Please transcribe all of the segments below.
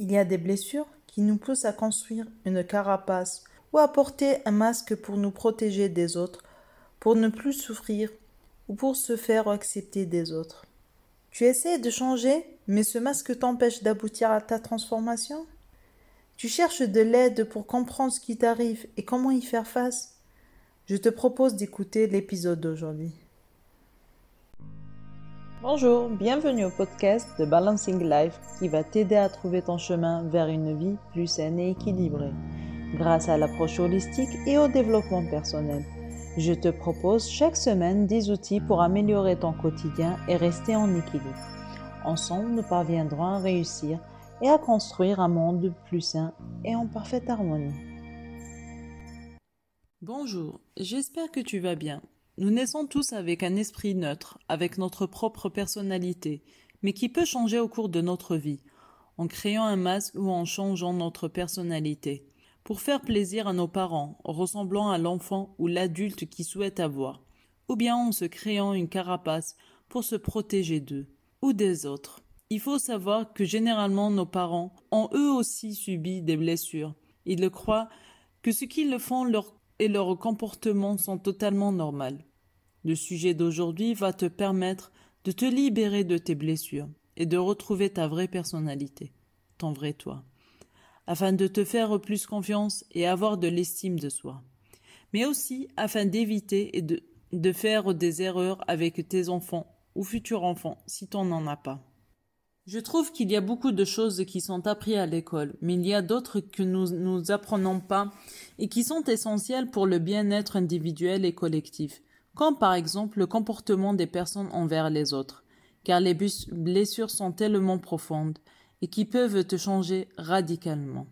Il y a des blessures qui nous poussent à construire une carapace ou à porter un masque pour nous protéger des autres, pour ne plus souffrir ou pour se faire accepter des autres. Tu essaies de changer, mais ce masque t'empêche d'aboutir à ta transformation. Tu cherches de l'aide pour comprendre ce qui t'arrive et comment y faire face. Je te propose d'écouter l'épisode d'aujourd'hui. Bonjour, bienvenue au podcast de Balancing Life qui va t'aider à trouver ton chemin vers une vie plus saine et équilibrée. Grâce à l'approche holistique et au développement personnel, je te propose chaque semaine des outils pour améliorer ton quotidien et rester en équilibre. Ensemble, nous parviendrons à réussir et à construire un monde plus sain et en parfaite harmonie. Bonjour, j'espère que tu vas bien. Nous naissons tous avec un esprit neutre, avec notre propre personnalité, mais qui peut changer au cours de notre vie, en créant un masque ou en changeant notre personnalité. Pour faire plaisir à nos parents, en ressemblant à l'enfant ou l'adulte qu'ils souhaitent avoir, ou bien en se créant une carapace pour se protéger d'eux ou des autres. Il faut savoir que généralement nos parents ont eux aussi subi des blessures. Ils le croient que ce qu'ils font et leurs comportements sont totalement normaux. Le sujet d'aujourd'hui va te permettre de te libérer de tes blessures et de retrouver ta vraie personnalité, ton vrai toi, afin de te faire plus confiance et avoir de l'estime de soi, mais aussi afin d'éviter et de faire des erreurs avec tes enfants ou futurs enfants si t'en en as pas. Je trouve qu'il y a beaucoup de choses qui sont apprises à l'école, mais il y a d'autres que nous ne nous apprenons pas et qui sont essentielles pour le bien-être individuel et collectif, comme par exemple le comportement des personnes envers les autres, car les blessures sont tellement profondes et qui peuvent te changer radicalement.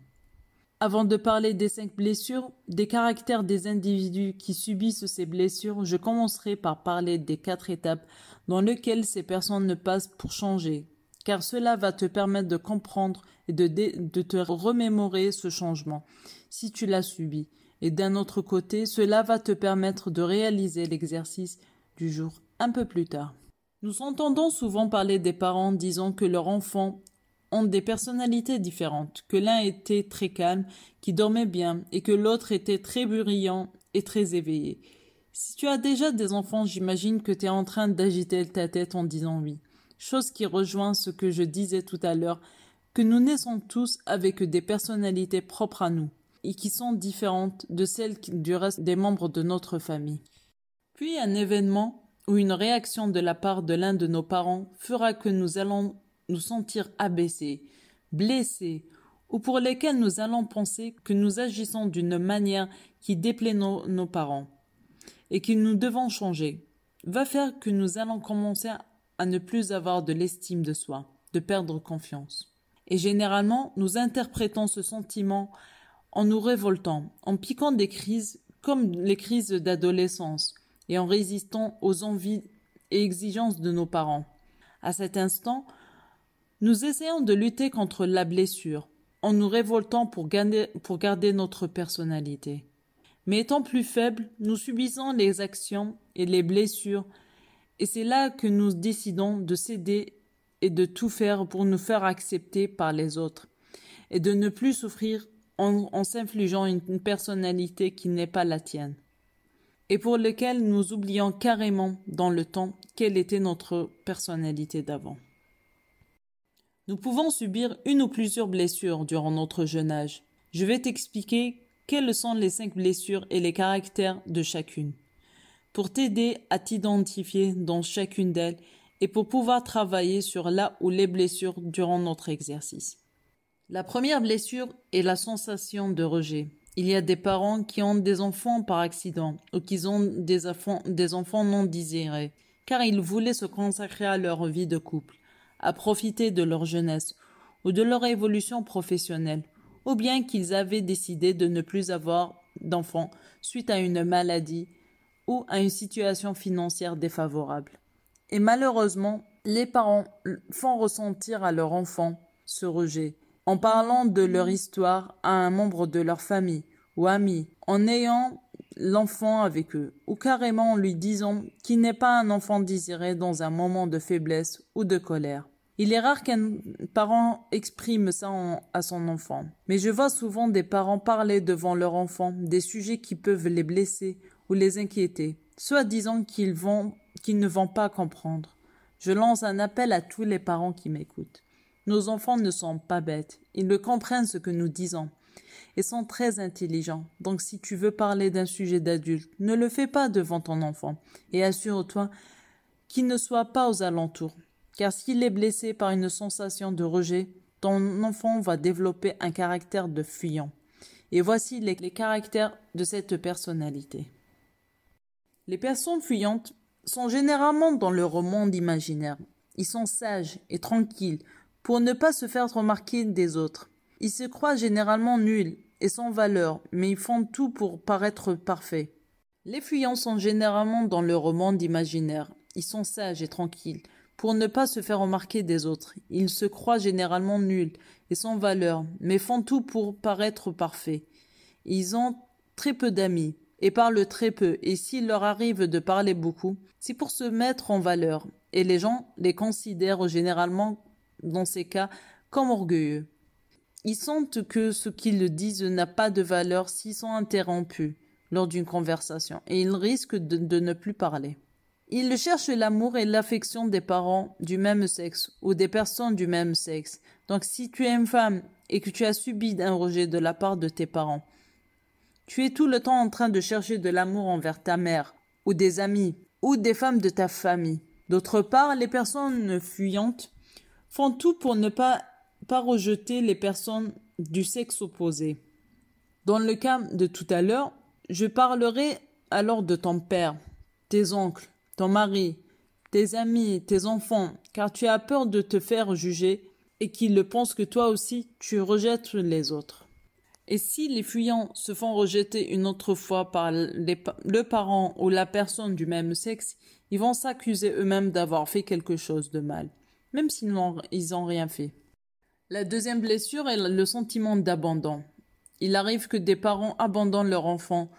Avant de parler des 5 blessures, des caractères des individus qui subissent ces blessures, je commencerai par parler des 4 étapes dans lesquelles ces personnes ne passent pour changer, car cela va te permettre de comprendre et de te remémorer ce changement, si tu l'as subi. Et d'un autre côté, cela va te permettre de réaliser l'exercice du jour un peu plus tard. Nous entendons souvent parler des parents disant que leur enfant ont des personnalités différentes, que l'un était très calme, qui dormait bien, et que l'autre était très bruyant et très éveillé. Si tu as déjà des enfants, j'imagine que tu es en train d'agiter ta tête en disant oui. Chose qui rejoint ce que je disais tout à l'heure, que nous naissons tous avec des personnalités propres à nous, et qui sont différentes de celles du reste des membres de notre famille. Puis un événement ou une réaction de la part de l'un de nos parents fera que nous allons nous sentir abaissés, blessés, ou pour lesquels nous allons penser que nous agissons d'une manière qui déplaît nos parents et que nous devons changer, va faire que nous allons commencer à ne plus avoir de l'estime de soi, de perdre confiance. Et généralement, nous interprétons ce sentiment en nous révoltant, en piquant des crises comme les crises d'adolescence et en résistant aux envies et exigences de nos parents. À cet instant, nous essayons de lutter contre la blessure, en nous révoltant pour garder notre personnalité. Mais étant plus faibles, nous subissons les actions et les blessures, et c'est là que nous décidons de céder et de tout faire pour nous faire accepter par les autres, et de ne plus souffrir en s'infligeant une personnalité qui n'est pas la tienne, et pour laquelle nous oublions carrément dans le temps quelle était notre personnalité d'avant. Nous pouvons subir une ou plusieurs blessures durant notre jeune âge. Je vais t'expliquer quelles sont les 5 blessures et les caractères de chacune, pour t'aider à t'identifier dans chacune d'elles et pour pouvoir travailler sur la ou les blessures durant notre exercice. La première blessure est la sensation de rejet. Il y a des parents qui ont des enfants par accident ou qui ont des enfants non désirés, car ils voulaient se consacrer à leur vie de couple, à profiter de leur jeunesse ou de leur évolution professionnelle, ou bien qu'ils avaient décidé de ne plus avoir d'enfants suite à une maladie ou à une situation financière défavorable. Et malheureusement, les parents font ressentir à leur enfant ce rejet en parlant de leur histoire à un membre de leur famille ou ami, en ayant l'enfant avec eux, ou carrément en lui disant qu'il n'est pas un enfant désiré dans un moment de faiblesse ou de colère. Il est rare qu'un parent exprime ça à son enfant. Mais je vois souvent des parents parler devant leur enfant des sujets qui peuvent les blesser ou les inquiéter, soit disant qu'ils ne vont pas comprendre. Je lance un appel à tous les parents qui m'écoutent. Nos enfants ne sont pas bêtes. Ils ne comprennent ce que nous disons et sont très intelligents. Donc si tu veux parler d'un sujet d'adulte, ne le fais pas devant ton enfant et assure-toi qu'il ne soit pas aux alentours. Car s'il est blessé par une sensation de rejet, ton enfant va développer un caractère de fuyant. Et voici les caractères de cette personnalité. Les personnes fuyantes sont généralement dans leur monde imaginaire. Ils sont sages et tranquilles pour ne pas se faire remarquer des autres. Ils se croient généralement nuls et sans valeur, mais ils font tout pour paraître parfaits. Les fuyants sont généralement dans leur monde imaginaire. Ils sont sages et tranquilles. Pour ne pas se faire remarquer des autres, ils se croient généralement nuls et sans valeur, mais font tout pour paraître parfaits. Ils ont très peu d'amis et parlent très peu, et s'il leur arrive de parler beaucoup, c'est pour se mettre en valeur, et les gens les considèrent généralement, dans ces cas, comme orgueilleux. Ils sentent que ce qu'ils disent n'a pas de valeur s'ils sont interrompus lors d'une conversation, et ils risquent de ne plus parler. Ils cherchent l'amour et l'affection des parents du même sexe ou des personnes du même sexe. Donc si tu es une femme et que tu as subi un rejet de la part de tes parents, tu es tout le temps en train de chercher de l'amour envers ta mère ou des amis ou des femmes de ta famille. D'autre part, les personnes fuyantes font tout pour ne pas rejeter les personnes du sexe opposé. Dans le cas de tout à l'heure, je parlerai alors de ton père, tes oncles, ton mari, tes amis, tes enfants, car tu as peur de te faire juger et qu'ils pensent que toi aussi tu rejettes les autres. Et si les fuyants se font rejeter une autre fois par le parent ou la personne du même sexe, ils vont s'accuser eux-mêmes d'avoir fait quelque chose de mal, même s'ils n'ont rien fait. La deuxième blessure est le sentiment d'abandon. Il arrive que des parents abandonnent leur enfant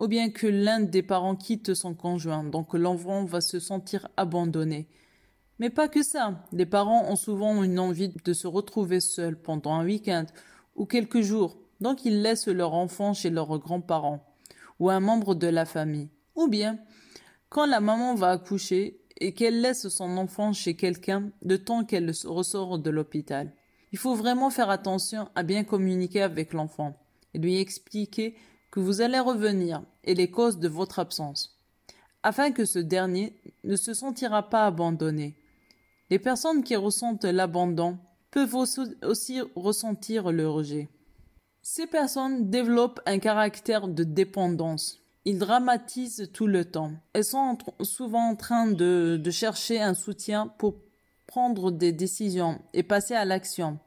ou bien que l'un des parents quitte son conjoint, donc l'enfant va se sentir abandonné. Mais pas que ça, les parents ont souvent une envie de se retrouver seuls pendant un week-end ou quelques jours, donc ils laissent leur enfant chez leurs grands-parents ou un membre de la famille. Ou bien, quand la maman va accoucher et qu'elle laisse son enfant chez quelqu'un le temps qu'elle ressort de l'hôpital. Il faut vraiment faire attention à bien communiquer avec l'enfant et lui expliquer que vous allez revenir et les causes de votre absence, afin que ce dernier ne se sentira pas abandonné. Les personnes qui ressentent l'abandon peuvent aussi ressentir le rejet. Ces personnes développent un caractère de dépendance. Ils dramatisent tout le temps. Elles sont souvent en train de chercher un soutien pour prendre des décisions et passer à l'action,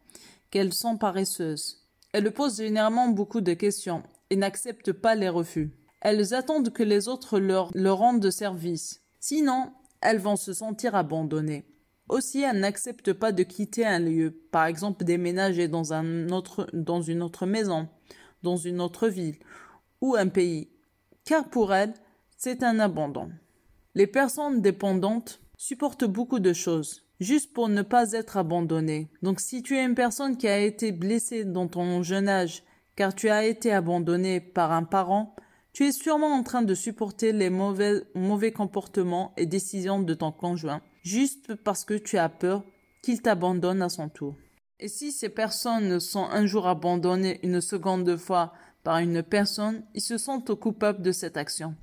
qu'elles sont paresseuses. Elles posent généralement beaucoup de questions et n'acceptent pas les refus. Elles attendent que les autres leur rendent service. Sinon, elles vont se sentir abandonnées. Aussi, elles n'acceptent pas de quitter un lieu, par exemple déménager dans une autre maison, dans une autre ville ou un pays, car pour elles, c'est un abandon. Les personnes dépendantes supportent beaucoup de choses, juste pour ne pas être abandonnées. Donc si tu es une personne qui a été blessée dans ton jeune âge, car tu as été abandonné par un parent, tu es sûrement en train de supporter les mauvais comportements et décisions de ton conjoint, juste parce que tu as peur qu'il t'abandonne à son tour. Et si ces personnes sont un jour abandonnées une seconde fois par une personne, ils se sentent coupables de cette action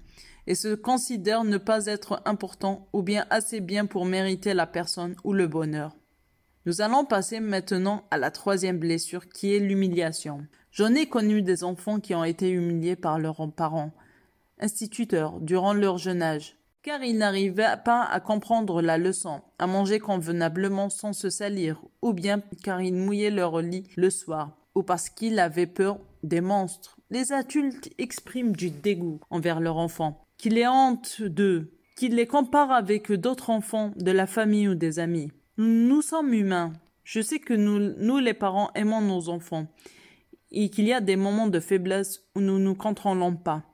et se considèrent ne pas être importants ou bien assez bien pour mériter la personne ou le bonheur. Nous allons passer maintenant à la troisième blessure qui est l'humiliation. J'en ai connu des enfants qui ont été humiliés par leurs parents, instituteurs, durant leur jeune âge, car ils n'arrivaient pas à comprendre la leçon, à manger convenablement sans se salir, ou bien car ils mouillaient leur lit le soir, ou parce qu'ils avaient peur des monstres. Les adultes expriment du dégoût envers leurs enfants, qui les hantent d'eux, qui les comparent avec d'autres enfants de la famille ou des amis. Nous sommes humains. Je sais que nous les parents aimons nos enfants, et qu'il y a des moments de faiblesse où nous ne nous contrôlons pas.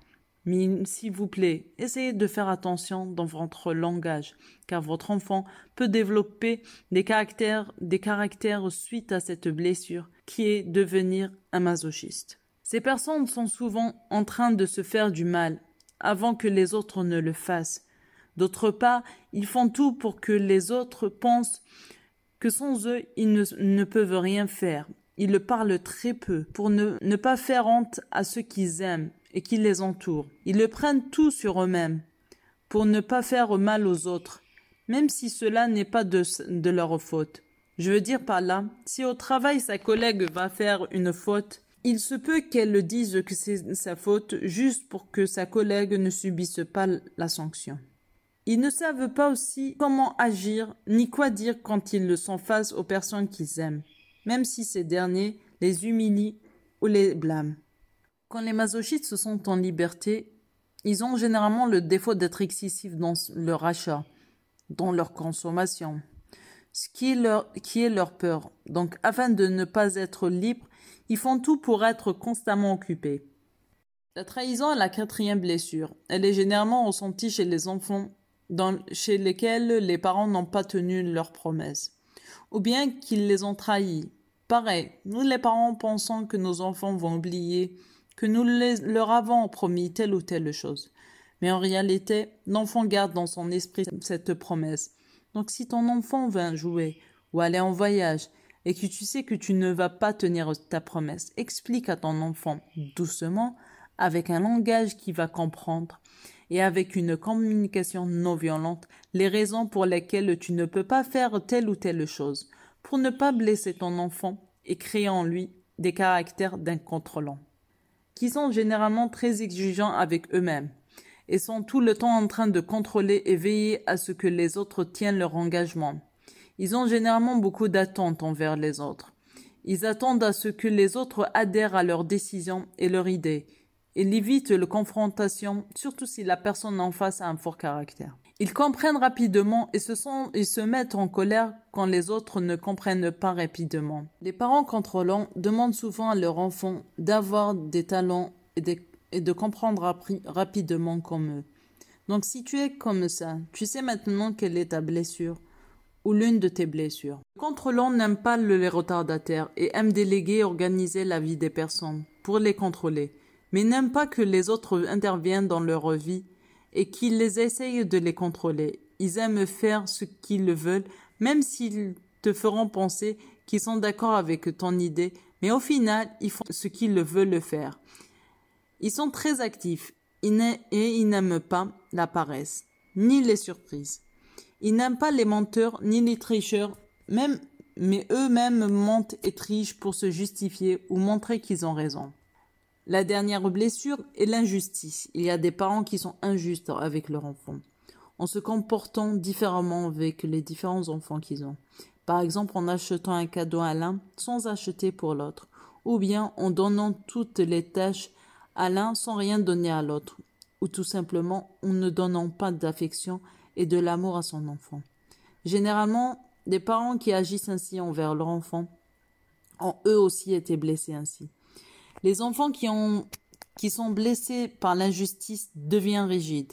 Mais s'il vous plaît, essayez de faire attention dans votre langage, car votre enfant peut développer des caractères suite à cette blessure, qui est devenir un masochiste. Ces personnes sont souvent en train de se faire du mal, avant que les autres ne le fassent. D'autre part, ils font tout pour que les autres pensent que sans eux, ils ne peuvent rien faire. Ils le parlent très peu pour ne pas faire honte à ceux qu'ils aiment et qui les entourent. Ils le prennent tout sur eux-mêmes pour ne pas faire mal aux autres, même si cela n'est pas de leur faute. Je veux dire par là, si au travail sa collègue va faire une faute, il se peut qu'elle le dise que c'est sa faute juste pour que sa collègue ne subisse pas la sanction. Ils ne savent pas aussi comment agir ni quoi dire quand ils sont face aux personnes qu'ils aiment, même si ces derniers les humilient ou les blâment. Quand les masochistes se sentent en liberté, ils ont généralement le défaut d'être excessifs dans leur achat, dans leur consommation, ce qui est leur peur. Donc, afin de ne pas être libres, ils font tout pour être constamment occupés. La trahison est la quatrième blessure. Elle est généralement ressentie chez les enfants chez lesquels les parents n'ont pas tenu leurs promesses, ou bien qu'ils les ont trahis. Pareil, nous les parents pensons que nos enfants vont oublier, que nous leur avons promis telle ou telle chose. Mais en réalité, l'enfant garde dans son esprit cette promesse. Donc si ton enfant veut jouer ou aller en voyage et que tu sais que tu ne vas pas tenir ta promesse, explique à ton enfant doucement, avec un langage qu'il va comprendre et avec une communication non violente, les raisons pour lesquelles tu ne peux pas faire telle ou telle chose, pour ne pas blesser ton enfant et créer en lui des caractères d'incontrôlants, qui sont généralement très exigeants avec eux-mêmes et sont tout le temps en train de contrôler et veiller à ce que les autres tiennent leur engagement. Ils ont généralement beaucoup d'attentes envers les autres. Ils attendent à ce que les autres adhèrent à leurs décisions et leurs idées. Ils évitent la confrontation, surtout si la personne en face a un fort caractère. Ils comprennent rapidement et se mettent en colère quand les autres ne comprennent pas rapidement. Les parents contrôlants demandent souvent à leurs enfants d'avoir des talents et de comprendre rapidement comme eux. Donc si tu es comme ça, tu sais maintenant quelle est ta blessure ou l'une de tes blessures. Le contrôlant n'aime pas les retardataires et aime déléguer et organiser la vie des personnes pour les contrôler, mais n'aiment pas que les autres interviennent dans leur vie et qu'ils essayent de les contrôler. Ils aiment faire ce qu'ils veulent, même s'ils te feront penser qu'ils sont d'accord avec ton idée, mais au final, ils font ce qu'ils veulent faire. Ils sont très actifs et ils n'aiment pas la paresse, ni les surprises. Ils n'aiment pas les menteurs ni les tricheurs, mais eux-mêmes mentent et trichent pour se justifier ou montrer qu'ils ont raison. La dernière blessure est l'injustice. Il y a des parents qui sont injustes avec leur enfant, en se comportant différemment avec les différents enfants qu'ils ont. Par exemple, en achetant un cadeau à l'un sans acheter pour l'autre, ou bien en donnant toutes les tâches à l'un sans rien donner à l'autre, ou tout simplement en ne donnant pas d'affection et de l'amour à son enfant. Généralement, des parents qui agissent ainsi envers leur enfant ont eux aussi été blessés ainsi. Les enfants qui sont blessés par l'injustice deviennent rigides,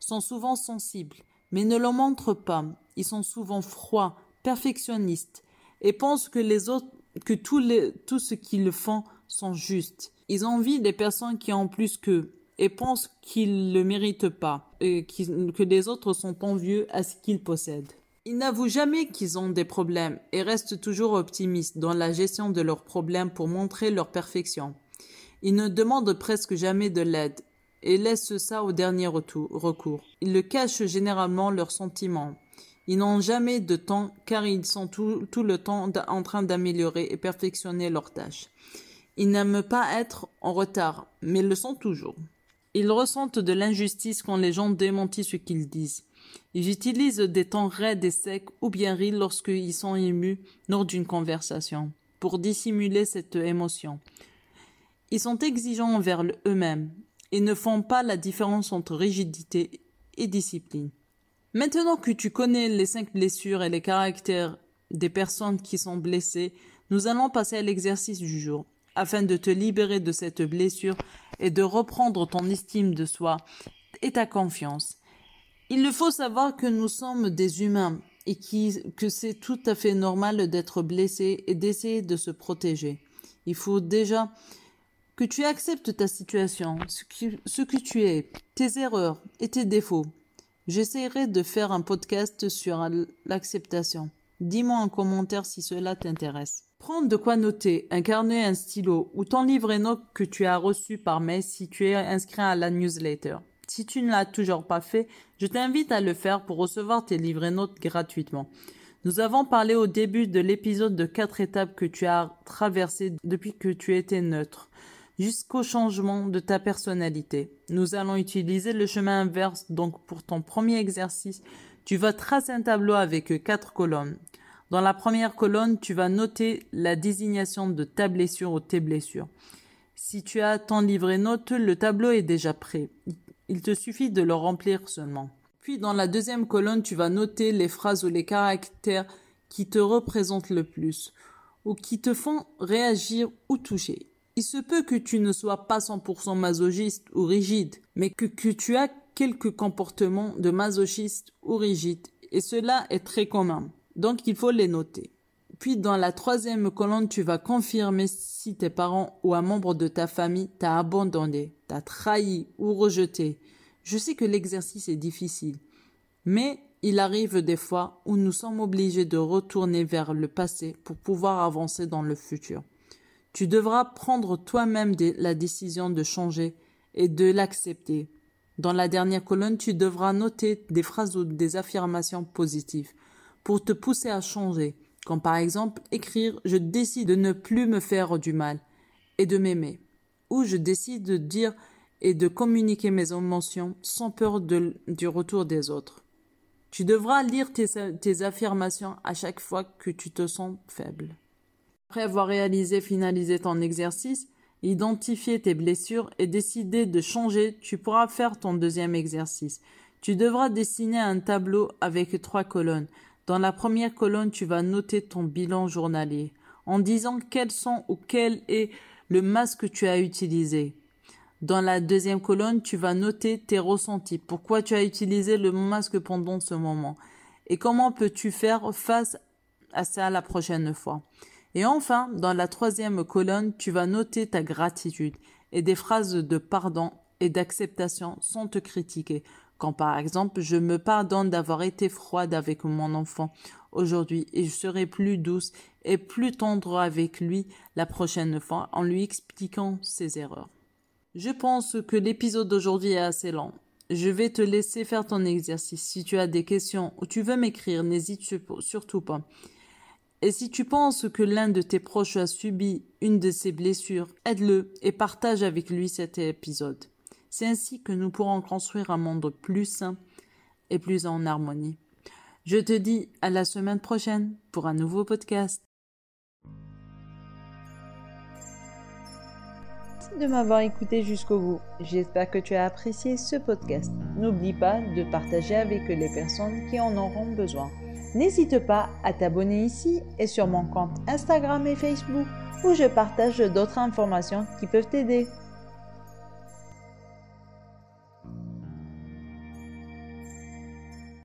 sont souvent sensibles, mais ne le montrent pas. Ils sont souvent froids, perfectionnistes, et pensent que tout ce qu'ils font sont justes. Ils envient des personnes qui ont plus qu'eux, et pensent qu'ils ne le méritent pas, et que les autres sont envieux à ce qu'ils possèdent. Ils n'avouent jamais qu'ils ont des problèmes et restent toujours optimistes dans la gestion de leurs problèmes pour montrer leur perfection. Ils ne demandent presque jamais de l'aide et laissent ça au dernier recours. Ils le cachent généralement leurs sentiments. Ils n'ont jamais de temps car ils sont tout le temps en train d'améliorer et perfectionner leurs tâches. Ils n'aiment pas être en retard, mais le sont toujours. Ils ressentent de l'injustice quand les gens démentissent ce qu'ils disent. Ils utilisent des tons raides et secs ou bien rient lorsqu'ils sont émus lors d'une conversation pour dissimuler cette émotion. Ils sont exigeants envers eux-mêmes et ne font pas la différence entre rigidité et discipline. Maintenant que tu connais les 5 blessures et les caractères des personnes qui sont blessées, nous allons passer à l'exercice du jour. Afin de te libérer de cette blessure et de reprendre ton estime de soi et ta confiance. Il le faut savoir que nous sommes des humains et que c'est tout à fait normal d'être blessé et d'essayer de se protéger. Il faut déjà que tu acceptes ta situation, ce que tu es, tes erreurs et tes défauts. J'essaierai de faire un podcast sur l'acceptation. Dis-moi en commentaire si cela t'intéresse. Prends de quoi noter, un carnet, un stylo ou ton livre Enoch que tu as reçu par mail si tu es inscrit à la newsletter. Si tu ne l'as toujours pas fait, je t'invite à le faire pour recevoir tes livres et notes gratuitement. Nous avons parlé au début de l'épisode de 4 étapes que tu as traversées depuis que tu étais neutre, jusqu'au changement de ta personnalité. Nous allons utiliser le chemin inverse, donc pour ton premier exercice, tu vas tracer un tableau avec 4 colonnes. Dans la première colonne, tu vas noter la désignation de ta blessure ou tes blessures. Si tu as ton livre et notes, le tableau est déjà prêt. Il te suffit de le remplir seulement. Puis dans la deuxième colonne, tu vas noter les phrases ou les caractères qui te représentent le plus ou qui te font réagir ou toucher. Il se peut que tu ne sois pas 100% masochiste ou rigide, mais que tu as quelques comportements de masochiste ou rigide, et cela est très commun, donc il faut les noter. Puis dans la troisième colonne, tu vas confirmer si tes parents ou un membre de ta famille t'a abandonné, t'a trahi ou rejeté. Je sais que l'exercice est difficile, mais il arrive des fois où nous sommes obligés de retourner vers le passé pour pouvoir avancer dans le futur. Tu devras prendre toi-même la décision de changer et de l'accepter. Dans la dernière colonne, tu devras noter des phrases ou des affirmations positives pour te pousser à changer. Comme par exemple écrire « Je décide de ne plus me faire du mal et de m'aimer » ou « Je décide de dire et de communiquer mes émotions sans peur du retour des autres ». Tu devras lire tes affirmations à chaque fois que tu te sens faible. Après avoir finalisé ton exercice, identifier tes blessures et décider de changer, tu pourras faire ton deuxième exercice. Tu devras dessiner un tableau avec 3 colonnes. Dans la première colonne, tu vas noter ton bilan journalier en disant quels sont ou quel est le masque que tu as utilisé. Dans la deuxième colonne, tu vas noter tes ressentis, pourquoi tu as utilisé le masque pendant ce moment et comment peux-tu faire face à ça la prochaine fois. Et enfin, dans la troisième colonne, tu vas noter ta gratitude et des phrases de pardon et d'acceptation sans te critiquer. Quand par exemple, je me pardonne d'avoir été froide avec mon enfant aujourd'hui et je serai plus douce et plus tendre avec lui la prochaine fois en lui expliquant ses erreurs. Je pense que l'épisode d'aujourd'hui est assez long. Je vais te laisser faire ton exercice. Si tu as des questions ou tu veux m'écrire, n'hésite surtout pas. Et si tu penses que l'un de tes proches a subi une de ces blessures, aide-le et partage avec lui cet épisode. C'est ainsi que nous pourrons construire un monde plus sain et plus en harmonie. Je te dis à la semaine prochaine pour un nouveau podcast. Merci de m'avoir écouté jusqu'au bout. J'espère que tu as apprécié ce podcast. N'oublie pas de partager avec les personnes qui en auront besoin. N'hésite pas à t'abonner ici et sur mon compte Instagram et Facebook où je partage d'autres informations qui peuvent t'aider.